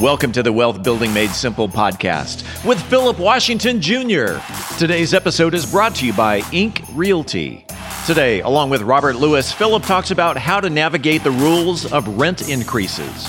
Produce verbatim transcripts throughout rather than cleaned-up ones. Welcome to the Wealth Building Made Simple podcast with Philip Washington Junior Today's episode is brought to you by Incorporated. Realty. Today, along with Robert Lewis, Philip talks about how to navigate the rules of rent increases.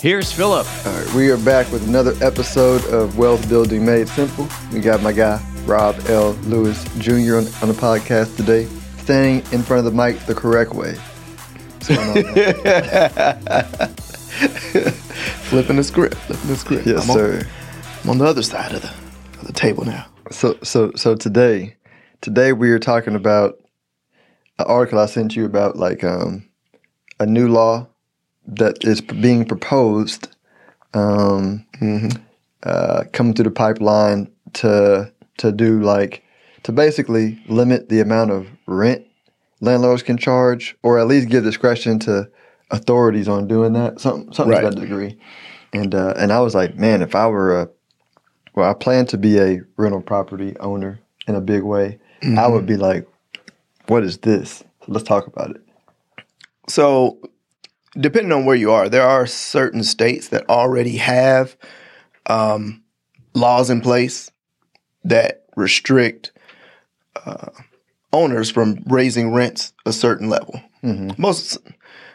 here's Philip. All right, we are back with another episode of Wealth Building Made Simple. We got my guy, Rob L. Lewis Junior on, on the podcast today, staying in front of the mic the correct way. What's going on, flipping the script, flipping the script. Yes, I'm sir. On, I'm on the other side of the, of the table now. So, so, so today, today we are talking about an article I sent you about like um, a new law that is being proposed, um, mm-hmm. uh, coming through the pipeline to to do like to basically limit the amount of rent landlords can charge, or at least give discretion to authorities on doing that. Something something right. to that degree. And uh, and I was like, man, if I were a well, I plan to be a rental property owner in a big way. Mm-hmm. I would be like, what is this? So let's talk about it. So, depending on where you are, there are certain states that already have um, laws in place that restrict uh, owners from raising rents a certain level. Mm-hmm. Most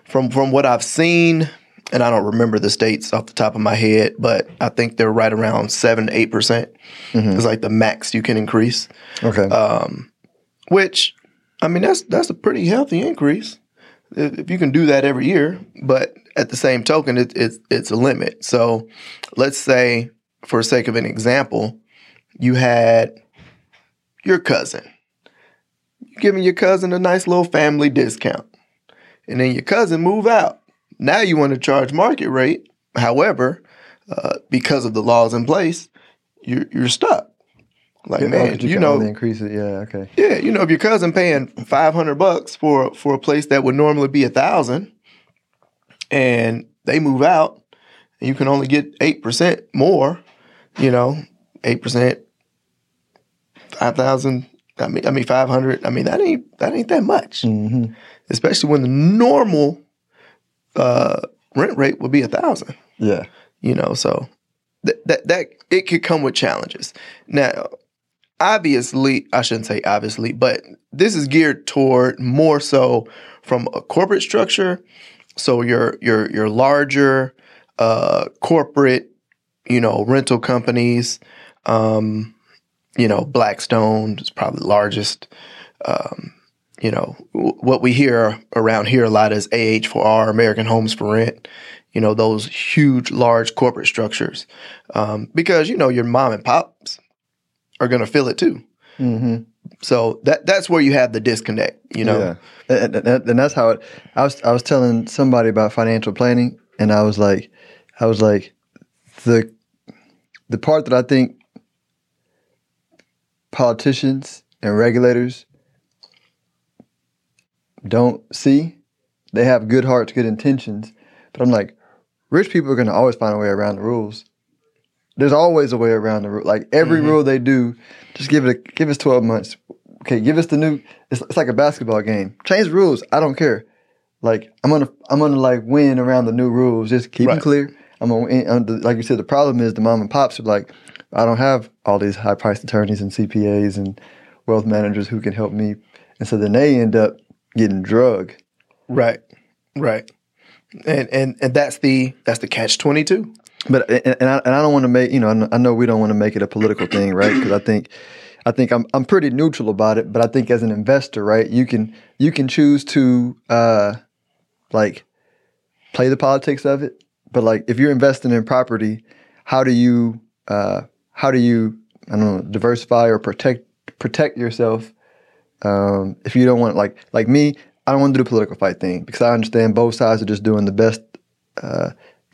from from what I've seen, and I don't remember the states off the top of my head, but I think they're right around seven to eight percent. Mm-hmm. It's like the max you can increase. Okay. Um, which, I mean, that's that's a pretty healthy increase. If you can do that every year, but at the same token, it, it, it's a limit. So let's say, for sake of an example, you had your cousin. You're giving your cousin a nice little family discount. And then your cousin move out. Now you want to charge market rate. However, uh, because of the laws in place, you're, you're stuck. Like, yeah, man, you, you know, increase it. Yeah, okay. Yeah, you know, if your cousin paying five hundred bucks for for a place that would normally be a thousand, and they move out, and you can only get eight percent more. You know, eight percent, five thousand. I mean, I mean five hundred. I mean that ain't that ain't that much, mm-hmm. especially when the normal uh, rent rate would be a thousand. Yeah, you know, so that that that it could come with challenges now. Obviously, I shouldn't say obviously, but this is geared toward more so from a corporate structure. So your your your larger uh, corporate, you know, rental companies, um, you know, Blackstone is probably the largest. Um, you know, w- what we hear around here a lot is A H four R, American Homes for Rent. You know, those huge, large corporate structures, um, because you know your mom and pops are going to feel it too. Mm-hmm. So that that's where you have the disconnect, you know? Yeah. And, and, and that's how it, I was, I was telling somebody about financial planning, and I was like, I was like, the, the part that I think politicians and regulators don't see, they have good hearts, good intentions, but I'm like, rich people are going to always find a way around the rules. There's always a way around the rule. Like every mm-hmm. rule they do, just give it a, give us twelve months. Okay, give us the new. It's, it's like a basketball game. Change the rules. I don't care. Like I'm gonna I'm gonna like win around the new rules. Just keep right. them clear. I'm gonna like you said. The problem is the mom and pops are like, I don't have all these high priced attorneys and C P As and wealth managers who can help me, and so then they end up getting drugged. Right, right, and and and that's the that's the catch twenty-two. But and I and I don't want to make you know I know we don't want to make it a political thing, right? Because I think I think I'm I'm pretty neutral about it. But I think as an investor, right, you can you can choose to uh, like play the politics of it. But like if you're investing in property, how do you uh, how do you I don't know diversify or protect protect yourself um, if you don't want like like me I don't want to do the political fight thing because I understand both sides are just doing the best. Uh,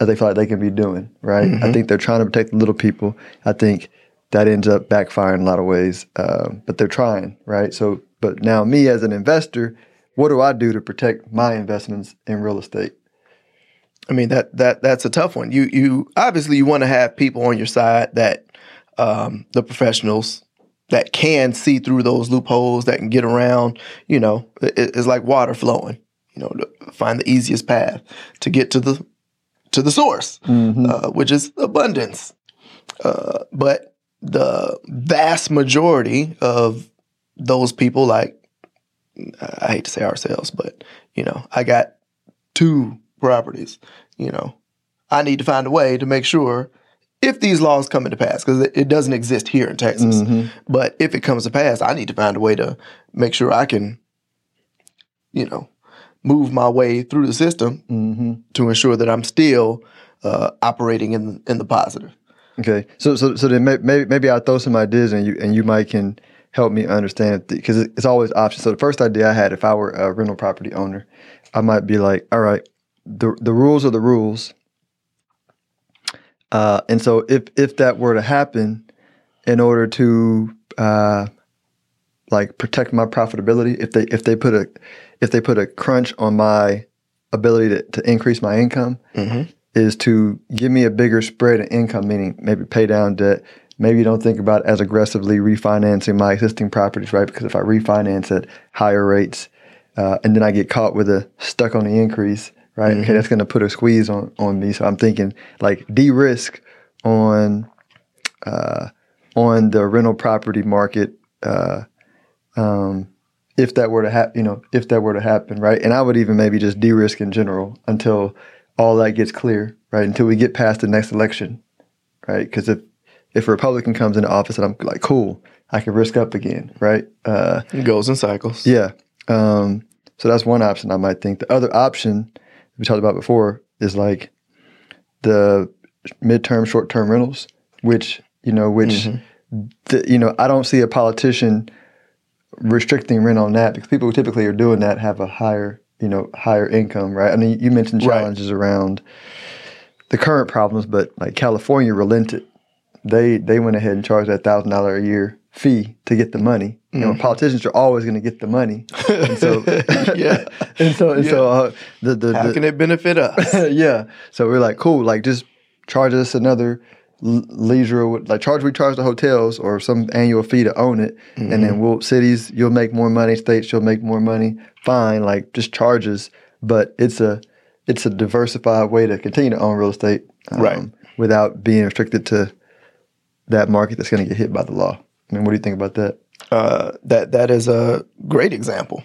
that they feel like they can be doing, right? Mm-hmm. I think they're trying to protect the little people. I think that ends up backfiring in a lot of ways, um, but they're trying, right? So, but now me as an investor, what do I do to protect my investments in real estate? I mean, that that that's a tough one. You you obviously you want to have people on your side that um, the professionals that can see through those loopholes, that can get around. You know, it, it's like water flowing. You know, to find the easiest path to get to the to the source, mm-hmm. uh, which is abundance. Uh, but the vast majority of those people, like I hate to say ourselves, but you know, I got two properties, you know, I need to find a way to make sure if these laws come into pass, because it doesn't exist here in Texas, mm-hmm. but if it comes to pass, I need to find a way to make sure I can, you know, move my way through the system mm-hmm. to ensure that I'm still uh, operating in in the positive. Okay, so so so then maybe maybe I'll throw some ideas and you and you might can help me understand because it's always options. So the first idea I had, if I were a rental property owner, I might be like, all right. The the rules are the rules, uh, and so if if that were to happen, in order to uh, like protect my profitability, if they if they put a if they put a crunch on my ability to, to increase my income, mm-hmm. is to give me a bigger spread in income, meaning maybe pay down debt. Maybe you don't think about as aggressively refinancing my existing properties, right? Because if I refinance at higher rates, uh, and then I get caught with a stuck on the increase. Right. Mm-hmm. Okay, that's going to put a squeeze on, on me. So I'm thinking like de-risk on uh, on the rental property market uh, um, if that were to happen. You know, if that were to happen, right? And I would even maybe just de-risk in general until all that gets clear, right? Until we get past the next election, right? Because if if a Republican comes into office and I'm like, cool, I can risk up again, right? Uh, it goes in cycles. Yeah. Um, so that's one option I might think. The other option we talked about before is like the midterm, short-term rentals, which, you know, which, mm-hmm. the, you know, I don't see a politician restricting rent on that because people who typically are doing that have a higher, you know, higher income, right? I mean, you mentioned challenges right. around the current problems, but like California relented. They they went ahead and charged that one thousand dollars a year fee to get the money. You know, mm-hmm. politicians are always going to get the money. And so, yeah. and so, and yeah. so, uh, the, the, how the, can it benefit us? yeah. So we're like, cool, like just charge us another l- leisure, like charge, we charge the hotels or some annual fee to own it. Mm-hmm. And then we'll, cities, you'll make more money, states, you'll make more money. Fine. Like just charge us. But it's a, it's a diversified way to continue to own real estate um, right. without being restricted to that market that's going to get hit by the law. I mean, what do you think about that? Uh, that that is a great example,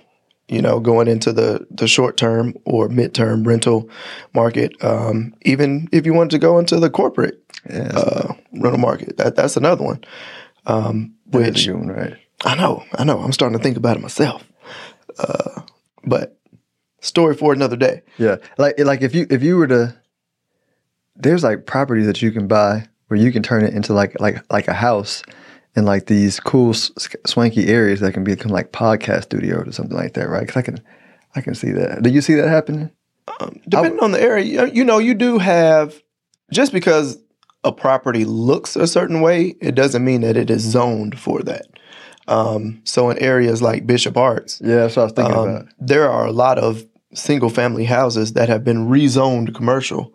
you know, going into the, the short-term or mid-term rental market, um, even if you wanted to go into the corporate yeah, uh, rental market. That That's another one. Um, which that's one, right? I know, I know. I'm starting to think about it myself. Uh, but story for another day. Yeah, like like if you if you were to, there's like properties that you can buy where you can turn it into like like like a house. And like these cool swanky areas that can become like podcast studios or something like that, right? Because I can, I can see that. Do you see that happening? Um, depending w- on the area, you know, you do have just because a property looks a certain way, it doesn't mean that it is zoned for that. Um, so in areas like Bishop Arts, yeah, that's what I was thinking um, about. There are a lot of single family houses that have been rezoned commercial,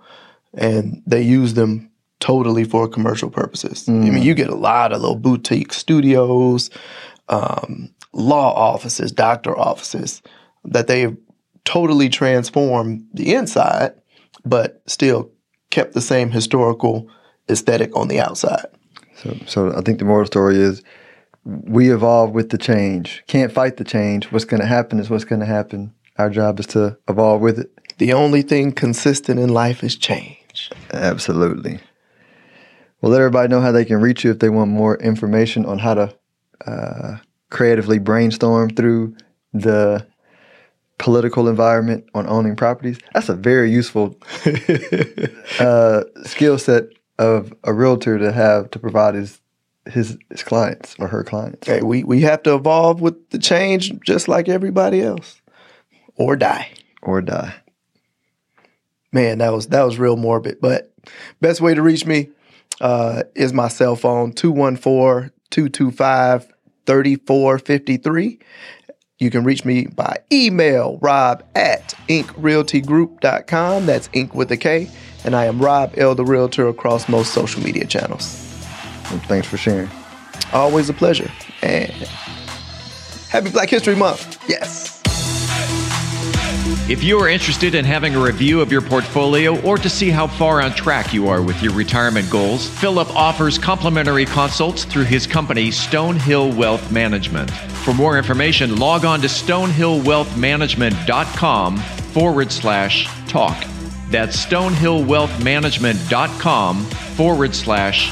and they use them. Totally for commercial purposes. Mm. I mean, you get a lot of little boutique studios, um, law offices, doctor offices that they have totally transformed the inside, but still kept the same historical aesthetic on the outside. So, so I think the moral story is we evolve with the change. Can't fight the change. What's going to happen is what's going to happen. Our job is to evolve with it. The only thing consistent in life is change. Absolutely. Well, let everybody know how they can reach you if they want more information on how to uh, creatively brainstorm through the political environment on owning properties. That's a very useful uh, skill set of a realtor to have to provide his, his his clients or her clients. Hey, we we have to evolve with the change just like everybody else, or die. Or die. man, that was that was real morbid. But best way to reach me uh, is my cell phone, two one four, two two five, three four five three. You can reach me by email, rob at inc realty group dot com. That's Inc with a K. And I am Rob L. the Realtor across most social media channels. Well, thanks for sharing. Always a pleasure. And happy Black History Month. Yes. If you are interested in having a review of your portfolio or to see how far on track you are with your retirement goals, Philip offers complimentary consults through his company, Stonehill Wealth Management. For more information, log on to stonehill wealth management dot com forward slash talk. That's stonehill wealth management dot com forward slash